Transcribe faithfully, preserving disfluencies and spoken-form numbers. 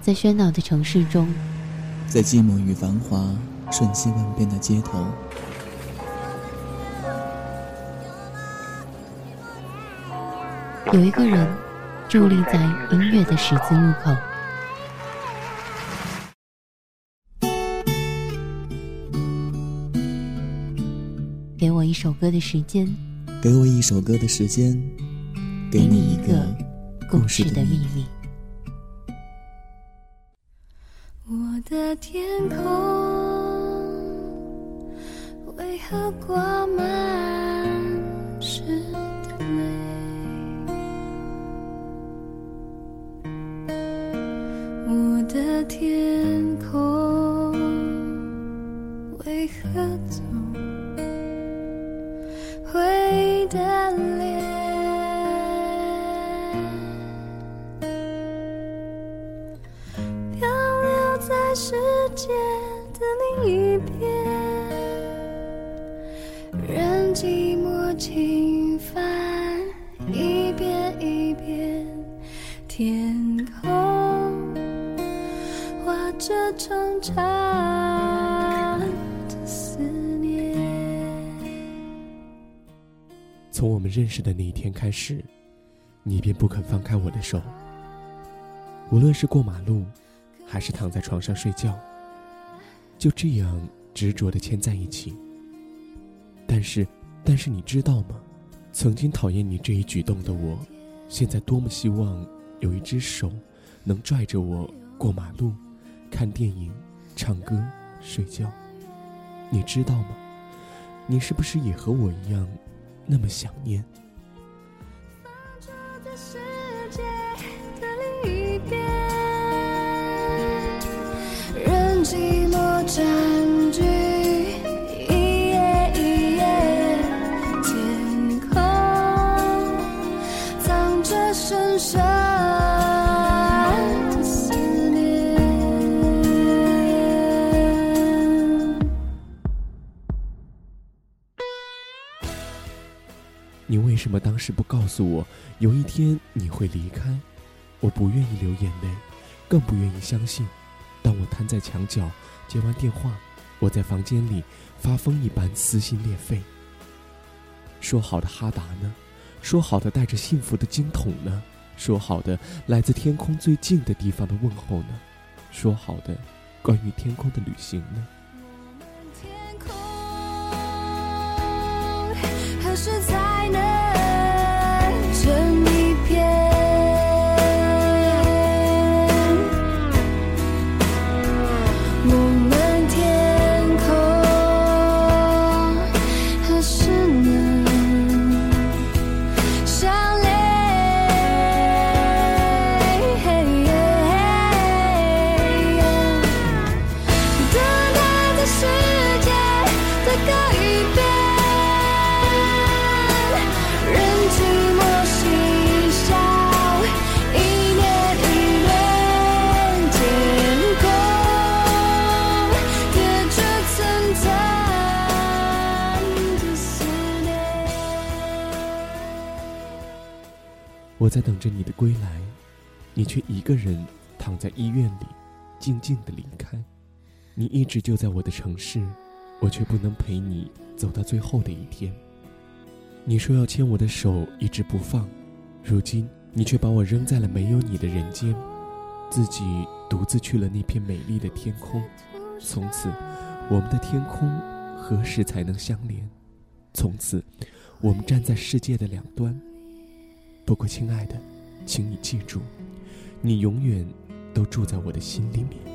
在喧闹的城市中，在寂寞与繁华瞬息万变的街头，有一个人伫立在音乐的十字路口。给我一首歌的时间，给我一首歌的时间，给你一个故事的秘密。我的天空为何挂满湿的泪？我的天空为何总灰的脸？漂流在世界的另一边，任寂寞侵犯，一遍一遍。天空画着成长的思念。从我们认识的那一天开始，你便不肯放开我的手，无论是过马路还是躺在床上睡觉，就这样执着地牵在一起。但是但是你知道吗，曾经讨厌你这一举动的我，现在多么希望有一只手能拽着我过马路，看电影，唱歌，睡觉。你知道吗，你是不是也和我一样那么想念？寂寞占据一夜一夜，天空藏着深深的思念。你为什么当时不告诉我，有一天你会离开？我不愿意流眼泪，更不愿意相信。当我瘫在墙角，接完电话，我在房间里发疯一般撕心裂肺。说好的哈达呢？说好的带着幸福的金桶呢？说好的来自天空最近的地方的问候呢？说好的关于天空的旅行呢？天空何时才能成一片？我在等着你的归来，你却一个人躺在医院里，静静地离开。你一直就在我的城市，我却不能陪你走到最后的一天。你说要牵我的手，一直不放，如今你却把我扔在了没有你的人间，自己独自去了那片美丽的天空。从此，我们的天空何时才能相连？从此，我们站在世界的两端。不过亲爱的，请你记住，你永远都住在我的心里面。